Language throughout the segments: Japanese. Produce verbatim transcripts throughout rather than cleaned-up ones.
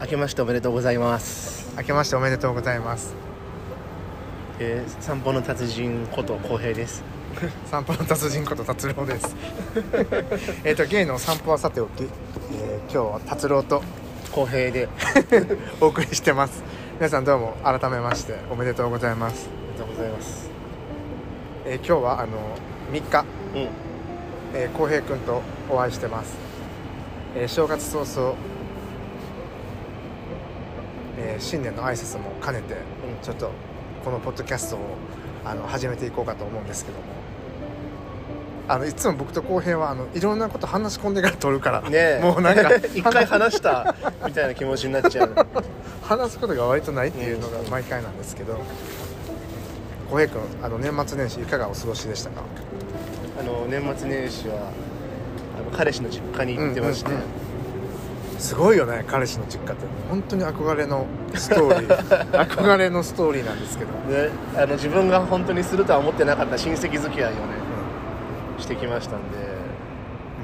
明けましておめでとうございます。明けましておめでとうございます。えー、散歩の達人こと浩平です。散歩の達人こと達郎です。えっと芸の散歩はさておき、えー、今日は達郎と浩平でお送りしてます。皆さんどうも改めましておめでとうございます。おめでとうございます。えー、今日はあのみっか、うん、えー、浩平くんとお会いしてます。えー、正月早々。えー、新年の挨拶も兼ねて、うん、ちょっとこのポッドキャストをあの始めていこうかと思うんですけども、あのいつも僕と浩平はあのいろんなこと話し込んでから撮るから、ね、もうなんか一回話したみたいな気持ちになっちゃう話すことが割とないっていうのが毎回なんですけど、浩平君、あの年末年始いかがお過ごしでしたか？あの年末年始はあの彼氏の実家に行ってまして、うんうんうん、すごいよね、彼氏の実家って本当に憧れのストーリー憧れのストーリーなんですけど、ね、あの自分が本当にするとは思ってなかった親戚付き合いをね、うん、してきましたんで、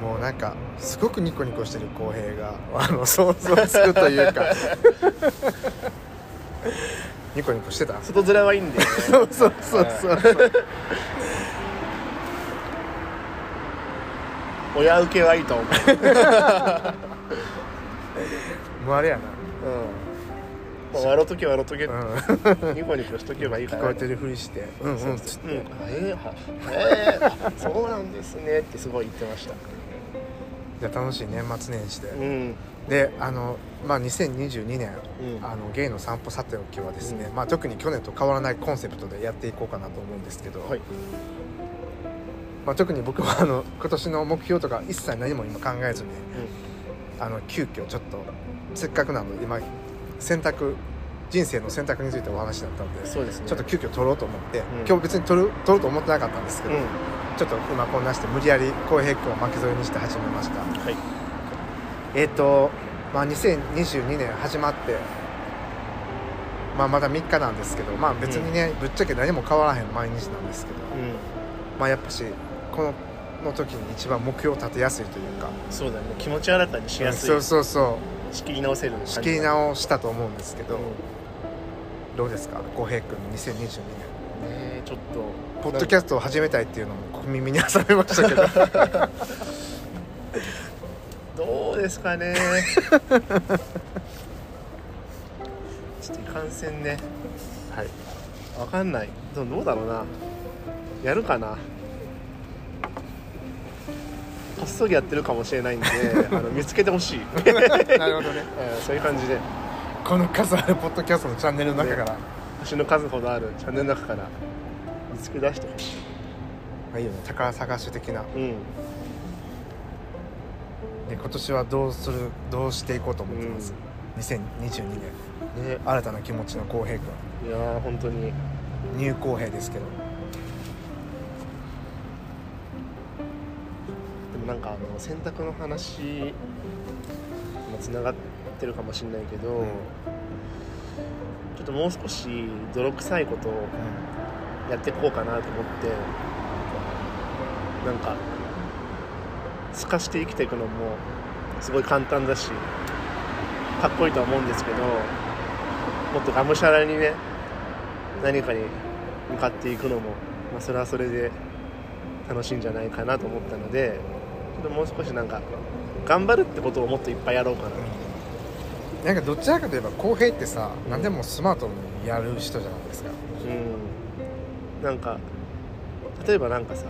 もうなんかすごくニコニコしてる浩平があの想像するというかニコニコしてた、外面はいいんで、ね、そうそうそうそう親受けはいいと思うもうあれやな、うん、笑うとき笑うとき、うん、ニコニコしとけばいいから、ね、聞こえてるふりして、うんうん、そうそう、うん、えー、えー、そうなんですねってすごい言ってました。じゃあ楽しい年末年始で、うん、で、あの、まあ、にせんにじゅうにねん、うん、あの芸の散歩さておきはですね、うん、まあ、特に去年と変わらないコンセプトでやっていこうかなと思うんですけど、はい、まあ、特に僕はあの今年の目標とか一切何も今考えずに、うん、あの急遽ちょっとせっかくなので今選択、人生の選択についてお話だったの で, そうです、ね、ちょっと急遽撮ろうと思って、うん、今日別に撮 る, 撮ると思ってなかったんですけど、うん、ちょっと今こんなして無理やり浩平君を巻き添えにして始めました、はい、えっ、ー、と、まあ、にせんにじゅうにねん始まって、まあ、まだみっかなんですけど、まあ、別にね、うん、ぶっちゃけ何も変わらへん毎日なんですけど、うん、まあ、やっぱしこ の, の時に一番目標を立てやすいというか、そうだね、気持ち新たにしやすい、うん、そうそうそう、仕切り直せる仕切り直したと思うんですけど、うん、どうですか浩平君にせんにじゅうにねん、ね、ちょっとポッドキャストを始めたいっていうのも小耳に挟めましたけどどうですかねちょっといかんせんね、はい、分かんない、どうだろうな、やるかな、こっそりやってるかもしれないんであの見つけてほしいなるほどね、うん、そういう感じでこの数あるポッドキャストのチャンネルの中から、ね、星の数ほどあるチャンネルの中から見つけ出してほしい、まあ、いいよね、宝探し的な、うん、で今年はどうする、どうしていこうと思ってます、うん、にせんにじゅうにねん、ね、新たな気持ちの浩平君、いやー本当にニュー浩平ですけど、なんかあの選択の話もつながってるかもしれないけど、うん、ちょっともう少し泥臭いことをやっていこうかなと思って、うん、なんか透かして生きていくのもすごい簡単だしかっこいいとは思うんですけど、もっとがむしゃらにね、何かに向かっていくのも、まあ、それはそれで楽しいんじゃないかなと思ったので、もう少しなんか頑張るってことをもっといっぱいやろうかな、うん、なんかどちらかといえば浩平ってさ、うん、何でもスマートにやる人じゃないですか、うん、なんか例えばなんかさ、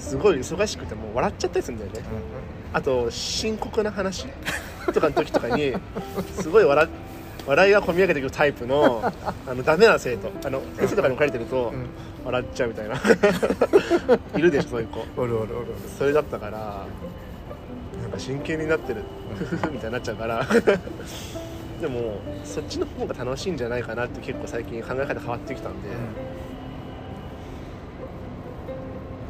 すごい忙しくてもう笑っちゃったりするんだよね、うんうん、あと深刻な話とかの時とかにすごい 笑, 笑いがこみ上げてくるタイプ の, あのダメな生徒、あの先生とかに置かれてると笑っちゃうみたいな、うん、いるでしょそういう子、おるおるおる、それだったからなんか真剣になってるみたいになっちゃうからでもそっちの方が楽しいんじゃないかなって結構最近考え方変わってきたんで、うん、ち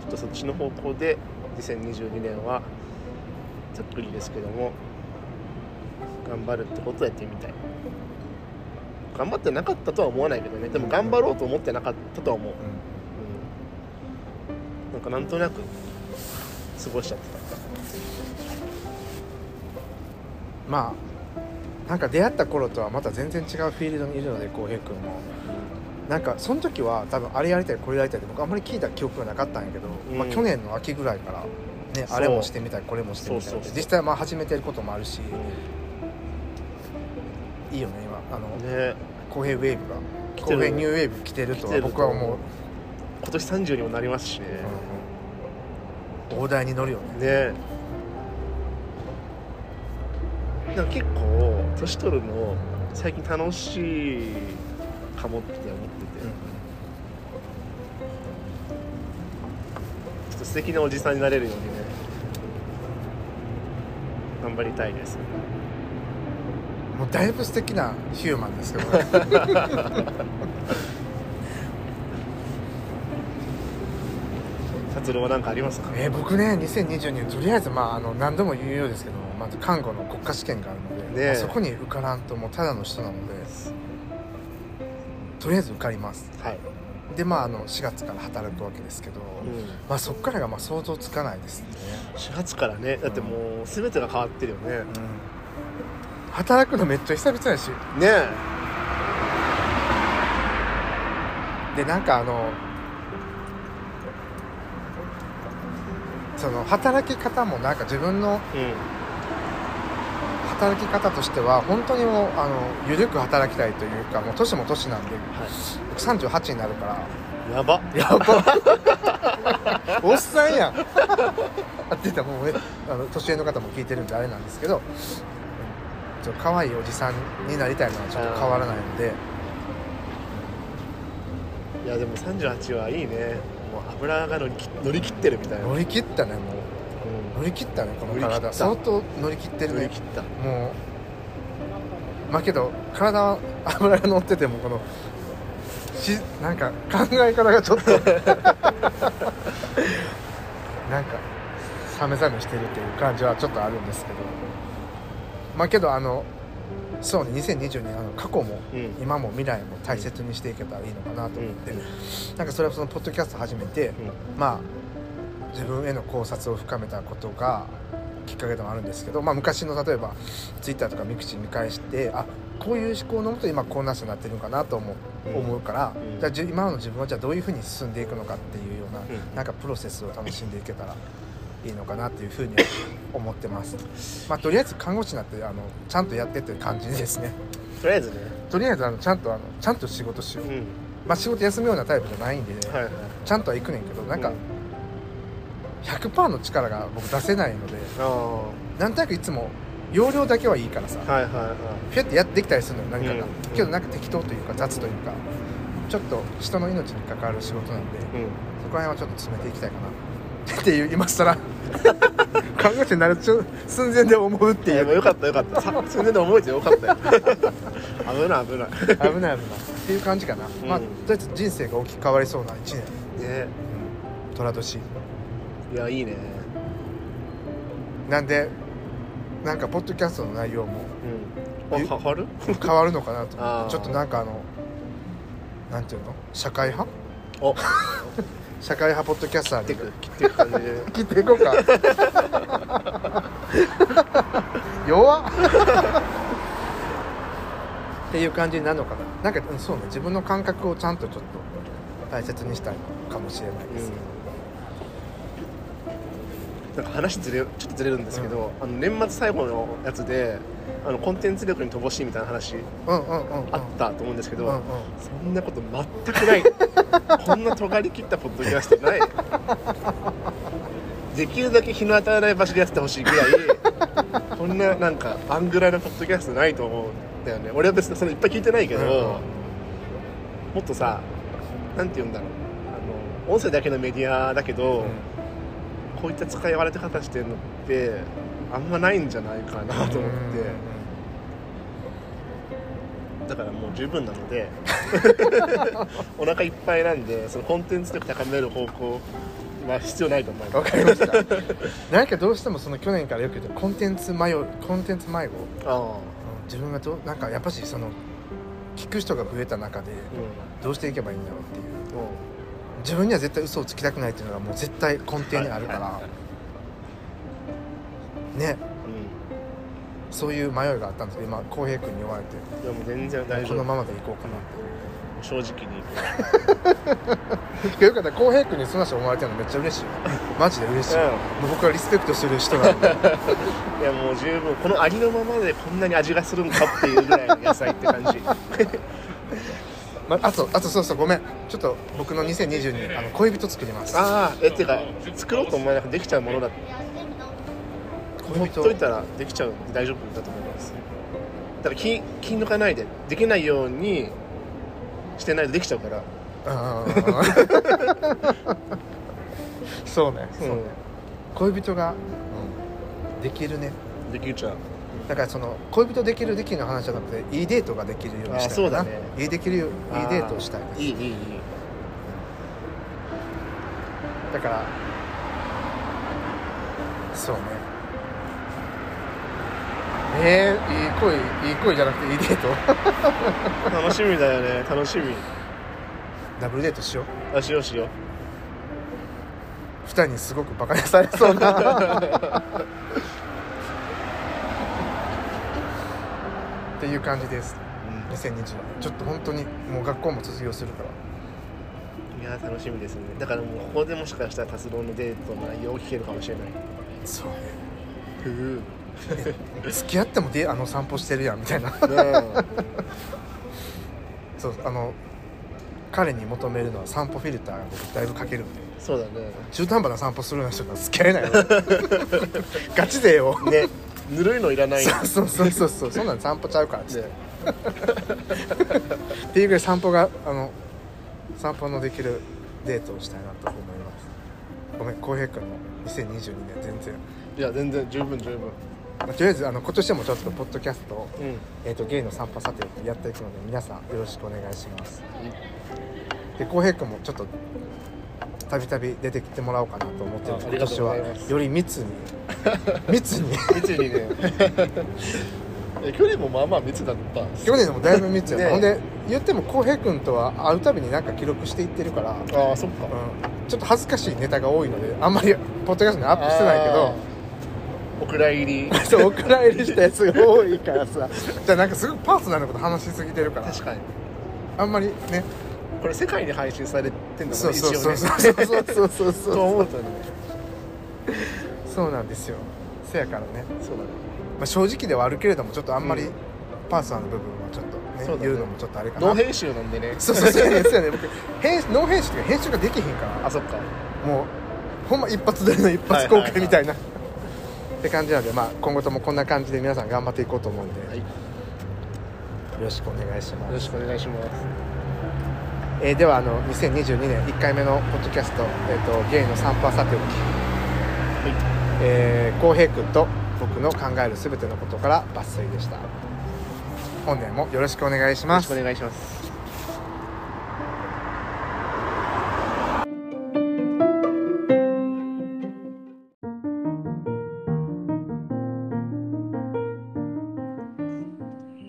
ょっとそっちの方向でにせんにじゅうにねんはざっくりですけども頑張るってことをやってみたい頑張ってなかったとは思わないけどね。でも頑張ろうと思ってなかったとは思う、うん、なんかなんとなく過ごしちゃってた。まあなんか出会った頃とはまた全然違うフィールドにいるので、浩平君もなんかその時は多分あれやりたいこれやりたいって僕あんまり聞いた記憶がなかったんやけど、うんまあ、去年の秋ぐらいからね、あれもしてみたいこれもしてみたいってそうそうそう実際まあ始めてることもあるし、うん、いいよね今あの公平、ね、ウェーブが公平ニューウェーブ来てるとは僕は思う。今年さんじゅうにもなりますしね、うん、大台に乗るよ ね, ね。なんか結構年取るの最近楽しいかもって思ってて、うん、ちょっと素敵なおじさんになれるようにね頑張りたいです。もうだいぶ素敵なヒューマンですよこれ達郎は何かありますか？えー、僕ねにせんにじゅうにねんとりあえず、まあ、あの何度も言うようですけどまず看護の国家試験があるので、ね、そこに受からんともうただの人なのでとりあえず受かります、はい、でまああのしがつから働くわけですけど、うんまあ、そこからがまあ想像つかないですね。しがつからねだってもう全てが変わってるよね、うんうん、働くのめっちゃ久々やしねえ。でなんかあのその働き方もなんか自分の、うん働き方としては本当にもうあの緩く働きたいというかもう年も年なんで、はい、僕さんじゅうはちになるからやばやばおっさんやんって言ったらもう、ね、あの年上の方も聞いてるんであれなんですけどちょっと可愛いおじさんになりたいのはちょっと変わらないので。いやでもさんじゅうはちはいいね。もう油が乗り、乗り切ってるみたいな。乗り切ったねもう乗り切ったねこの体相当乗り切ってるね乗り切ったもうまあけど体は脂が乗っててもこのしなんか考え方がちょっとなんかサメサメしてるっていう感じはちょっとあるんですけどまあけどあのそうねにせんにじゅうにねんあの過去も今も未来も大切にしていけたらいいのかなと思って、うんうん、なんかそれはそのポッドキャスト始めて、うん、まあ自分への考察を深めたことがきっかけでもあるんですけど、まあ、昔の例えばツイッターとかミクシー見返してあこういう思考のもと今こんな人になってるのかなと思 う,、うん、思うから、うん、じゃあ今の自分はじゃあどういうふうに進んでいくのかっていうよう な,、うん、なんかプロセスを楽しんでいけたらいいのかなっていうふうに思ってます、まあ、とりあえず看護師になってあのちゃんとやってっていう感じですねとりあえずねとりあえずあの ち, ゃんとあのちゃんと仕事しよう、うんまあ、仕事休むようなタイプじゃないんで、ねはいはい、ちゃんとは行くねんけどなんか、うんひゃくパーセント の力が僕出せないのであなんとなくいつも容量だけはいいからさ、はいはいはい、フィュッてやってできたりするのよ何かが、うん、けどなんか適当というか雑というかちょっと人の命に関わる仕事なんで、うん、そこら辺はちょっと詰めていきたいかなっていう今更看護師になる寸前で思うっていうよかったよかった寸前で思えてよかったよ危ない危ない危ない危ないっていう感じかな、うんまあ、とりあえず人生が大きく変わりそうないちねん、ねうん、寅年いやいいね。なんでなんかポッドキャストの内容も、うん、変わる？変わるのかなと思ってちょっとなんかあのなんていうの社会派？お社会派ポッドキャスターで切っていく感じで切っていこうか弱っていう感じになるのかな。なんかそうね自分の感覚をちゃんとちょっと大切にしたいかもしれないです、うんなんか話ずれちょっとずれるんですけど、うん、あの年末最後のやつであのコンテンツ力に乏しいみたいな話、うんうんうんうん、あったと思うんですけど、うんうん、そんなこと全くないこんな尖り切ったポッドキャストないできるだけ日の当たらない場所でやってほしいぐらいこんななんかアングラなポッドキャストないと思うんだよね。俺は別にそれいっぱい聞いてないけど、うんうん、もっとさなんて言うんだろうあの音声だけのメディアだけど、うんこういった使い割れ方してるのってあんまないんじゃないかなと思ってだからもう十分なのでお腹いっぱいなんでそのコンテンツ力高める方向は必要ないと思います。わかりましたなんかどうしてもその去年からよく言ったコンテンツ迷うコンテンツ迷子自分がどなんかやっぱしその聞く人が増えた中でどうしていけばいいんだろうっていう、うん、自分には絶対嘘をつきたくないっていうのがもう絶対根底にあるから、はい、ね、うん、そういう迷いがあったんですけど、今浩平君に言われて、いやもう全然大丈夫、このままでいこうかなって、正直によかった。浩平君にそんな人思われてるのめっちゃ嬉しい、マジで嬉しい、うん、もう僕はリスペクトする人なんでいやもう十分このありのままでこんなに味がするんかっていうぐらいの野菜って感じ、まあ、あとあとそうそうごめん、ちょっと僕のにせんにじゅうに年あの恋人作ります。ああ、えってか作ろうと思わなくてできちゃうものだって、恋人ほっといたらできちゃう、大丈夫だと思います。だから気抜かないで、できないようにしてないとできちゃうから。あそうね、そうね、うん、恋人が、うん、できるね、できちゃう。だからその恋人できるできるの話じゃなくて、いいデートができるようにしたいな。そうだね、いいできるいいデートをしたいです。いいいいいい。だからそうね、えー、いい恋、いい恋じゃなくていいデート楽しみだよね、楽しみ。ダブルデートしよう。あ、しようしよう。ふたりにすごくバカにされそうなっていう感じです、うん、にせんにじゅうねんちょっと本当にもう学校も卒業するから、いや楽しみですね。だからもうここでもしかしたら達郎のデートの内容を聞けるかもしれない。そうね、ふう付き合ってもであの散歩してるやんみたいなそう、あの彼に求めるのは散歩フィルターがだいぶかけるんで。そうだね、中途半端な散歩するような人が付き合えないガチでよ、ね、ぬるいのいらないそうそうそうそう、そんなん散歩ちゃうからって、ね、っていうぐらい散歩があの散歩のできるデートをしたいなと思います。ごめん、浩平君のにせんにじゅうにねん全然、いや全然十分十分。とりあえずあの今年もちょっとポッドキャスト、うん、えーとゲイの散歩査定やっていくので皆さんよろしくお願いします、うん、で、浩平君もちょっとたびたび出てきてもらおうかなと思ってるんですけど、今年はより密に密に密にね去年もまあまあ密だった。去年もだいぶ密やった、ね、ほんで言っても浩平君とは会うたびに何か記録していってるから、ああそっか、うん、ちょっと恥ずかしいネタが多いのであんまりポッドキャストにアップしてないけど、お蔵入りそう、お蔵入りしたやつが多いからさじゃあなんかすごくパーソナルなこと話しすぎてるから、確かにあんまりね、これ世界に配信されてんだもんね。そうそうそうそうそうそうそうそうと思ったねそうなんですよ。せやからね、そうだね、まあ、正直ではあるけれどもちょっとあんまりパーソナルな部分はちょっとね、うん、言うのもちょっとあれかな。ノー編集なんでねそうそうそうそうそうやね、僕ノー編集っていうか編集ができへんから。あ、そっか、もうほんま一発撮りの一発公開みたいな、はいはい、はいって感じなので、まあ、今後ともこんな感じで皆さん頑張っていこうと思うんで、はい、よろしくお願いします。よろしくお願いします。えー、ではあのにせんにじゅうにねんいっかいめのポッドキャスト、えーとゲイの散歩はさておき、はい、えー、浩平君と僕の考えるすべてのことから抜粋でした。本年もよろしくお願いします。よろしくお願いします。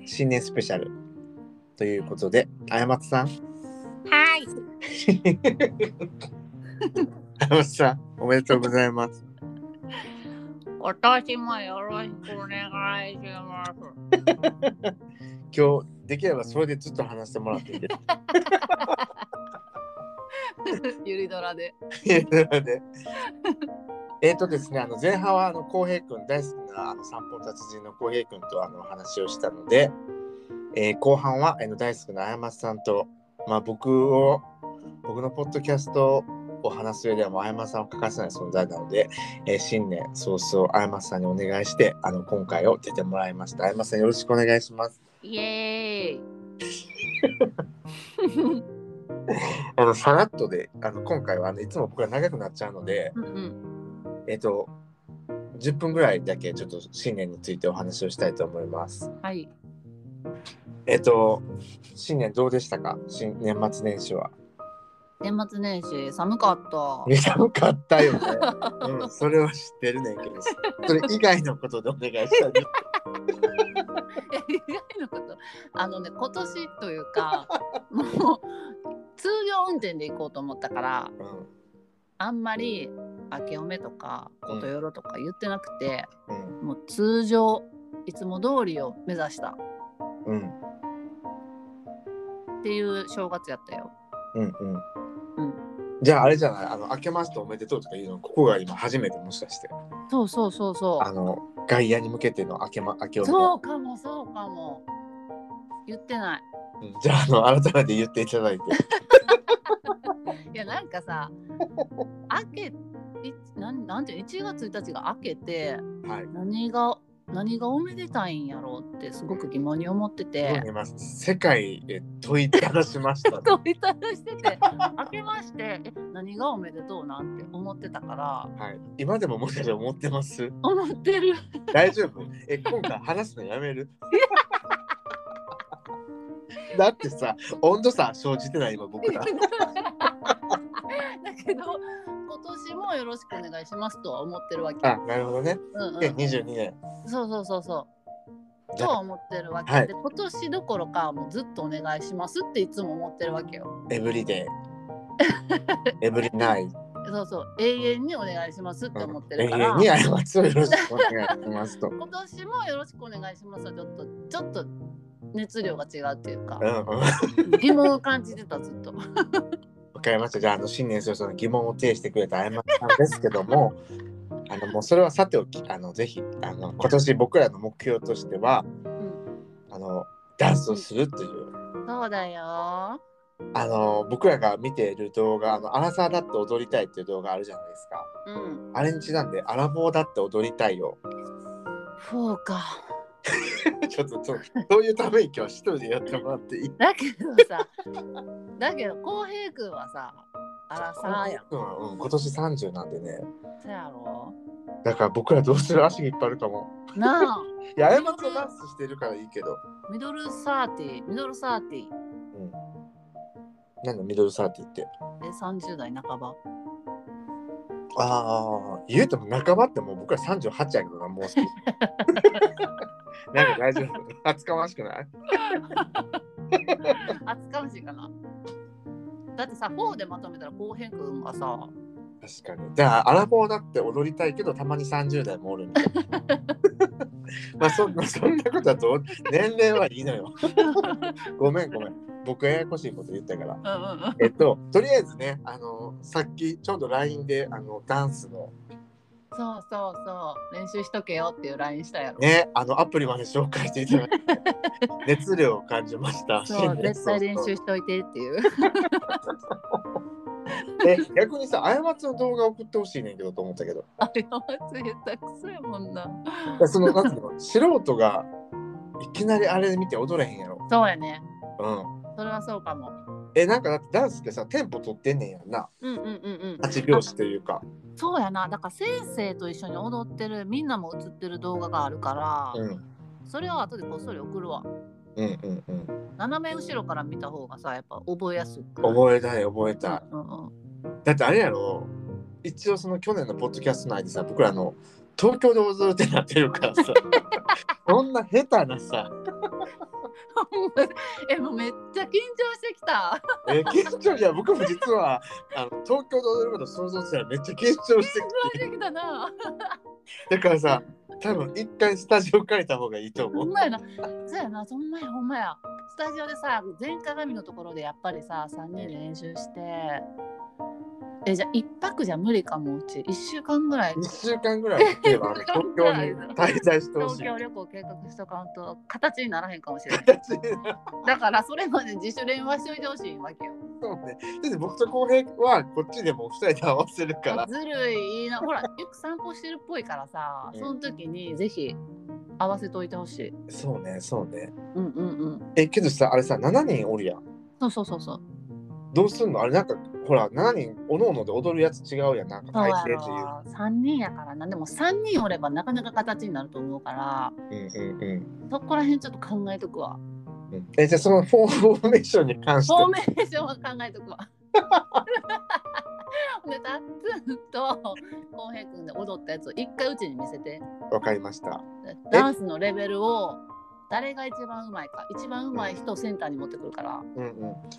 新年スペシャルということで、あやまつさん、はいあやまつさん、おめでとうございます。今年もよろしくお願いします今日できればそれでずっと話してもらっていいですかゆりドラでゆりドラでえーとですね、あの前半はあの浩平君大好きなあの散歩達人の浩平君とあの話をしたので、えー、後半はあの大好きなあやまつさんと、まあ、僕を僕のポッドキャストを話す上ではもうあやまつさんは欠かせない存在なので、えー、新年早々あやまつさんにお願いしてあの今回を出てもらいました。あやまつさん、よろしくお願いします。イエーイあのさらっとであの今回はあのいつも僕が長くなっちゃうので、うんうん、えっと、じゅっぷんぐらいだけちょっと新年についてお話をしたいと思います。はい。えっと、新年どうでしたか？新年末年始は。年末年始、寒かった。寒かったよね。うん、それは知ってるねんけど、それ以外のことでお願いしたい。以外のことあのね今年というかもう通常運転で行こうと思ったから、うん、あんまり明けおめとかことよろとか言ってなくて、うん、もう通常いつも通りを目指した、うん、っていう正月やったよ。うんうんうん、じゃああれじゃない、あの明けましておめでとうとかいうの、ここが今初めてもしかして。そうそうそうそう。あの外野に向けての明けま明けおめ。そうかもそうかも。言ってない。うん、じゃあ、あの改めて言っていただいて。いやなんかさ、明けなんなんていちがつついたちが明けて、はい、何が何がおめでたいんやろうってすごく疑問に思ってて、世界へ問いただしました、ね、問いただしてて明けましてえ何がおめでとうなんて思ってたから、はい、今でももしかして思ってます？思ってる。大丈夫？え今回話すのやめる？だってさ温度差生じてない今僕らだけど今年もよろしくお願いしますとは思ってるわけ。あ、なるほどね。うんうん、でにじゅうにねん。そうそうそうそう。とは思ってるわけで、はい、今年どころかもうずっとお願いしますっていつも思ってるわけよ。エブリデイ、エブリナイ。そうそう永遠にお願いしますって思ってるから。うん、永遠に過ちをよろしくお願いしますと。今年もよろしくお願いしますはちょっとちょっと熱量が違うっていうか、うんうん、疑問を感じてたずっと。わかりました。じゃあ、あの新年早々の疑問を呈してくれたあやまさんですけども、あのもうそれはさておき、あのぜひあの今年僕らの目標としては、うん、あのダンスをするという。そうだよ。あの僕らが見ている動画、あのアラサーだって踊りたいっていう動画あるじゃないですか。うん、あれにちなんでアラフォーだって踊りたいよ。フォーか。ちょっとそういうために今日一人でやってもらっていい？だけどさだけど浩平君はさあらさやん、うん、今年さんじゅうなんでね。そうやろ。だから僕らどうする？足がいっぱいあるかもなあ。いや、あやまつダンスしてるからいいけどミドルサーティーミドルサーティー、うん、なんだミドルサーティーって。えさんじゅう代半ば。ああ言うても半ばってもう僕らさんじゅうはちやけどな、もうすぐなんか大丈夫？厚かましくない？厚かましいかな。だってさ、フォーでまとめたら後編君がさ。確かに。じゃあアラフォーだって踊りたいけどたまにさんじゅう代もおるみたいな。まあそんなそんなことだと年齢はいいのよ。ごめんごめん。僕ややこしいこと言ったから。うんうん、えっととりあえずね、あのさっきちょうど ライン であのダンスの。そうそうそう練習しとけよっていう ライン したやろね。あのアプリまで紹介していただいて熱量を感じました。そう絶対練習しといてっていうえ逆にさあやまつの動画送ってほしいねんけどと思ったけど、あやまつ下手くそやもんな。そのなんていうの素人がいきなりあれ見て踊れへんやろ。そうやね。うんそれはそうかも。えなんかだってダンスってさテンポ取ってんねんやんな。うんうんうんうん。はちびょうしというか。そうやな。だから先生と一緒に踊ってるみんなも映ってる動画があるから、うん、それを後でこっそり送るわ。うんうんうん。斜め後ろから見た方がさやっぱ覚えやすく。覚えたい覚えたい、うんうんうん。だってあれやろ。一応その去年のポッドキャスト内でさ僕らの東京で踊るってなってるからさ。そんな下手なさ。えもうめっちゃ緊張してきた。え緊張。いや僕も実はあの東京で踊ること想像したらめっちゃ緊張してきて緊張してきたな。だからさ多分一回スタジオ借りた方がいいと思う。ほんまやな。そうやな。そんまやほんまや。スタジオでさ全鏡のところでやっぱりささんにんで練習して、えじゃあいっぱくじゃ無理かも。うちいっしゅうかんぐらいいっしゅうかんぐらい例えば東京に滞在してほしい。東京旅行計画しとかんと形にならへんかもしれない。だからそれまで自主練はしといてほしいわけよ。そうね。だって僕と浩平はこっちでもふたりで合わせるから。ずるいな。ほらよく散歩してるっぽいからさその時にぜひ合わせといてほしい。そうねそうね。うんうんうん。えけどさあれさななにんおるやん。そうそうそうそう。どうすんのあれ。なんかほらななにんおのおので踊るやつ違うやん。なんか体型というさんにんやからな。でもさんにんおればなかなか形になると思うから、うんうんうん、そこら辺ちょっと考えとくわ、うん、えじゃあそのフォーメーションに関してフォーメーションは考えとくわ。でタッツンとコウヘイ君で踊ったやつを一回うちに見せて。わかりました。ダンスのレベルを誰が一番うまいか、一番うまい人をセンターに持ってくるから、うんうん、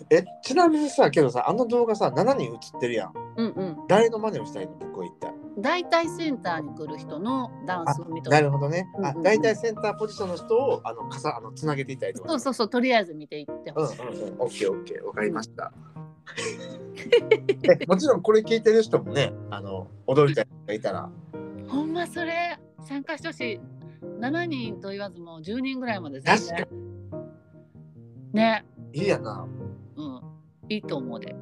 えちなみにさけどさあの動画さななにん映ってるやん、うんうん、誰の真似をしたいの僕は一体だいたいセンターに来る人のダンスを見とる。なるほどね、うんうん、あだいたいセンターポジションの人をあのかさあのつなげていたりとか、そうそうそうとりあえず見ていってほしい。 オーケーオーケー わかりました、うん、もちろんこれ聞いてる人もねあの踊りたい人がいたらほんまそれ参加してほしい。ななにんと言わずもうじゅうにんぐらいまで全然確かにねいいやな、うん、いいと思うで。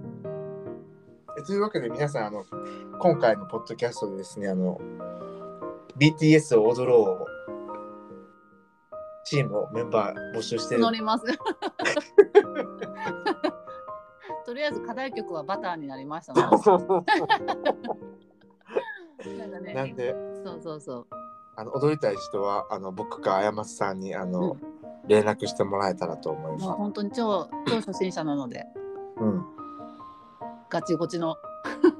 というわけで皆さんあの今回のポッドキャストでですねあの ビーティーエス を踊ろうチームをメンバー募集してる。乗りますとりあえず課題曲はバターになりましたもんなんかね、なんでそうそうそうあの踊りたい人はあの僕かあやまつさんにあの、うん、連絡してもらえたらと思います。もう本当に 超, 超初心者なので、うん、ガチゴチのと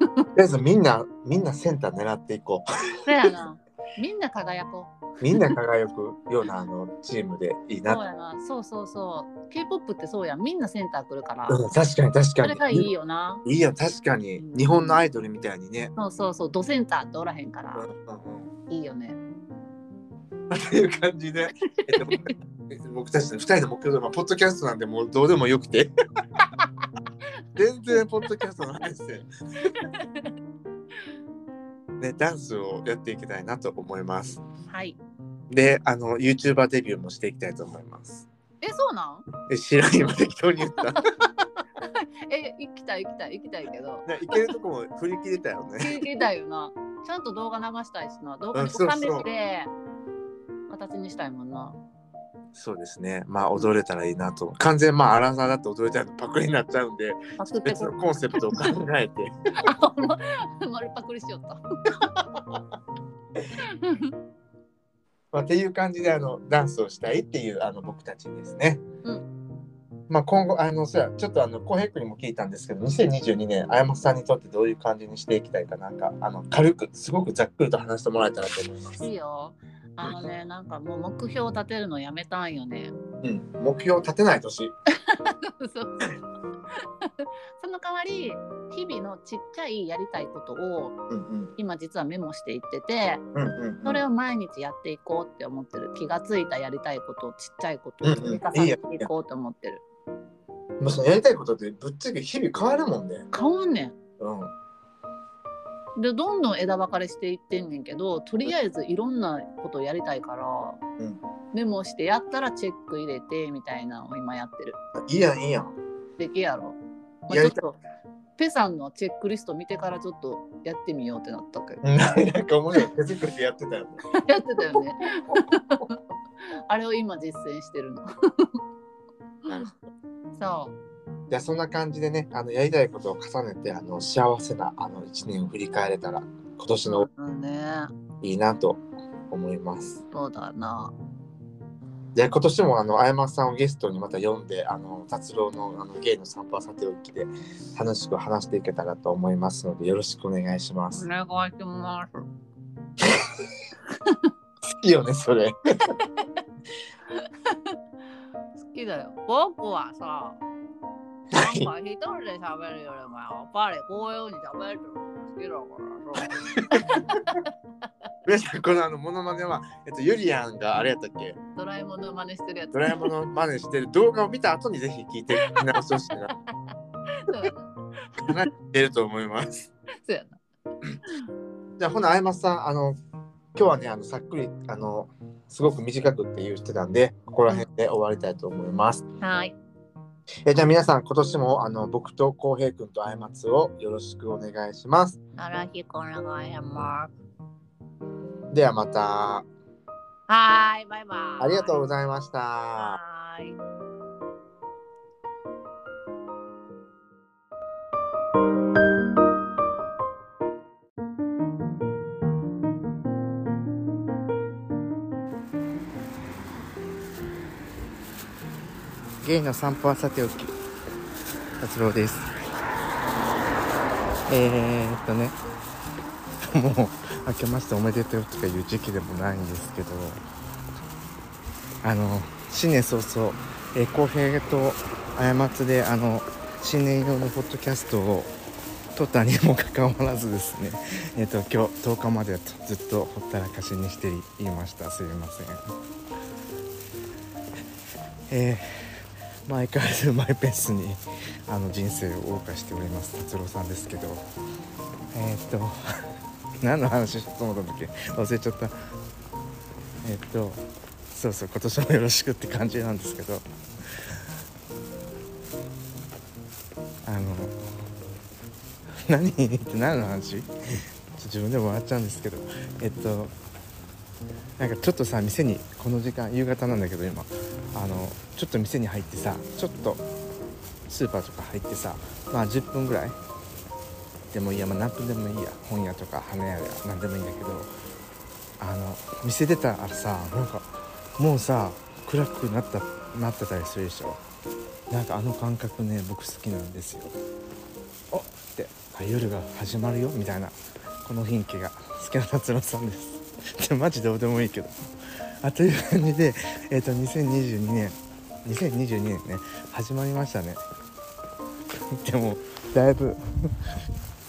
りあえずみんなみんなセンター狙っていこう。そうやなみんな輝こうみんな輝くようなあのチームでいいな。そうやなそうそうそう K-ポップ ってそうやみんなセンター来るから、うん、確かに確かにそれがいいよな。いいよ確かに、うん、日本のアイドルみたいにねそうそうそうドセンターっておらへんから、うんうん、いいよねという感じで、えっと、僕たちのふたりの目標はポッドキャストなんでもうどうでもよくて全然ポッドキャストの話で、ね、ダンスをやっていきたいなと思います。はい。で、あの YouTuber デビューもしていきたいと思います。え、そうなん？え、知らん今適当に言った。え、行きたい行きたい行きたいけど。行けるとこも振り切れたよね。振り切れたよな。ちゃんと動画流したいしな。動画に収めて。そうそう形にしたいもんな。そうですね。まあ踊れたらいいなと。完全まあアラサーだって踊れたらパクリになっちゃうんで、別のコンセプトを考えて。あ、ま、丸パクリしよった。まあっていう感じであのダンスをしたいっていうあの僕たちですね。うん。まあ今後あのそうちょっとあのコヘックにも聞いたんですけど、にせんにじゅうにねんあやまさんにとってどういう感じにしていきたいかなんかあの軽くすごくざっくりと話してもらえたらと思います。いいよ。あのね、なんかもう目標を立てるのやめたんよね。うん、目標を立てない年。そうその代わり日々のちっちゃいやりたいことを、うんうん、今実はメモしていってて、うんうんうん、それを毎日やっていこうって思ってる。気がついたやりたいことをちっちゃいことを積み重ねていこうと思ってる。うんうん、いいや、もうそのやりたいことってぶっちゃけ日々変わるもんね。変わんねん。うんでどんどん枝分かれしていってんねんけどとりあえずいろんなことをやりたいから、うん、メモしてやったらチェック入れてみたいなのを今やってる。いいやんいいやんできやろ、まあ、やちょっとペさんのチェックリスト見てからちょっとやってみようってなったけどなんか面白い手作りでやってたよねやってたよねあれを今実践してるのそうじゃあそんな感じでねあのやりたいことを重ねてあの幸せなあのいちねんを振り返れたら今年のいいなと思います。そうだな。で今年もあのあやまさんをゲストにまた呼んであの達郎のあの芸の散歩はさておきで楽しく話していけたらと思いますのでよろしくお願いします。お願いします好きよねそれ好きだよ。僕はさなんか一人で喋るよりもやっぱりこういう風に喋るの好きだから皆さんこのあのモノマネは、えっと、ゆりやんがあれやったっけドラえもんのマネしてるやつドラえもんのマネしてる動画を見た後にぜひ聞いてみ直してほしいなかなり出ると思いますそうやなじゃあほなあやまさんあの今日はねあのさっくりあのすごく短くって言ってたんでここら辺で終わりたいと思います、うん、はいえじゃあ皆さん今年もあの僕とこうへいくんとあやまつをよろしくお願いします。よろしくお願いします。ではまた。はい、バイバイ。ありがとうございました。はい。ゲイの散歩はさておき、達郎です。えーっとね、もう明けましておめでとうとかいう時期でもないんですけど、あの新年早々、えー、公平と過ちであの新年用のポッドキャストを撮ったにもかかわらずですね、えー、と今日とおかまでとずっとほったらかしにしていました。すいません。えー、毎回マイペースにあの人生を謳歌しております達郎さんですけど、えっ、ー、と何の話しようと思ったんだっけ、忘れちゃった。えっ、ー、とそうそう、今年もよろしくって感じなんですけど、あの何って何の話？ちょっと自分でも笑っちゃうんですけど、えっとなんかちょっとさ、店にこの時間夕方なんだけど、今あのちょっと店に入ってさ、ちょっとスーパーとか入ってさ、まあじゅっぷんぐらいでもいいや、まあ何分でもいいや、本屋とか花屋で何でもいいんだけど、あの店出たらさ、なんかもうさ暗くなったなってたりするでしょ。なんかあの感覚ね、僕好きなんですよ。おって夜が始まるよみたいな、この雰囲気が好きな達郎さんです。でマジどうでもいいけど、あという感じで、えー、とにせんにじゅうにねんね、始まりましたね。でもだいぶ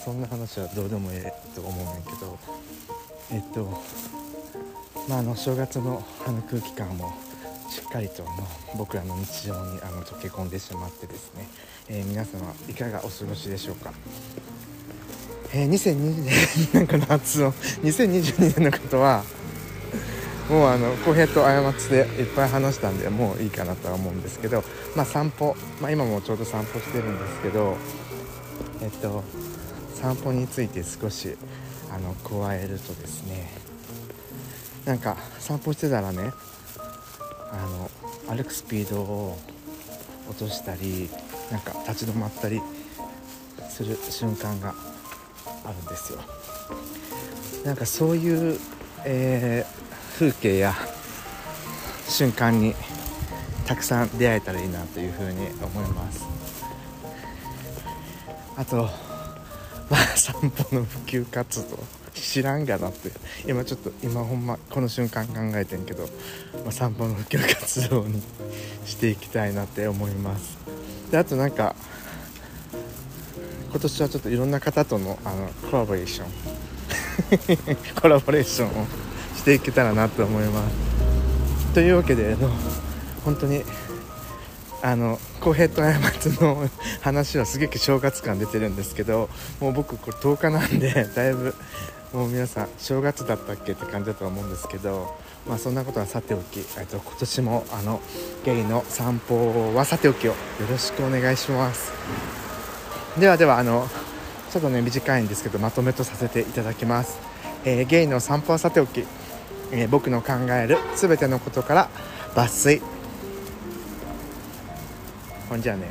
そんな話はどうでもいいと思うんやけど、えっ、ー、とまああの正月のあの空気感もしっかりと僕らの日常にあの溶け込んでしまってですね、えー、皆様いかがお過ごしでしょうか。えー、にせんにじゅうにねんなんかの発音、にせんにじゅうにねんのことはもうあの公平と過ちでいっぱい話したんで、もういいかなとは思うんですけど、まあ散歩、まあ、今もちょうど散歩してるんですけど、えっと散歩について少しあの加えるとですね、なんか散歩してたらね、あの歩くスピードを落としたり、なんか立ち止まったりする瞬間があるんですよ。なんかそういう、えー、風景や瞬間にたくさん出会えたらいいなというふうに思います。あと、まあ、散歩の普及活動知らんがなって、今ちょっと今ほんまこの瞬間考えてんけど、まあ、散歩の普及活動にしていきたいなって思います。であとなんか今年はちょっといろんな方とのあのコラボレーションコラボレーションをしていけたらなと思います。というわけで、本当にあの公平と過ちの話はすげえ正月感出てるんですけど、もう僕これとおかなんで、だいぶもう皆さん正月だったっけって感じだと思うんですけど、まあそんなことはさておき、えっと今年もあのゲイの散歩はさておきをよろしくお願いします。ではでは、あのちょっとね短いんですけどまとめとさせていただきます。えー、ゲイの散歩はさておき、えー、僕の考えるすべてのことから抜粋。ほんじゃあね。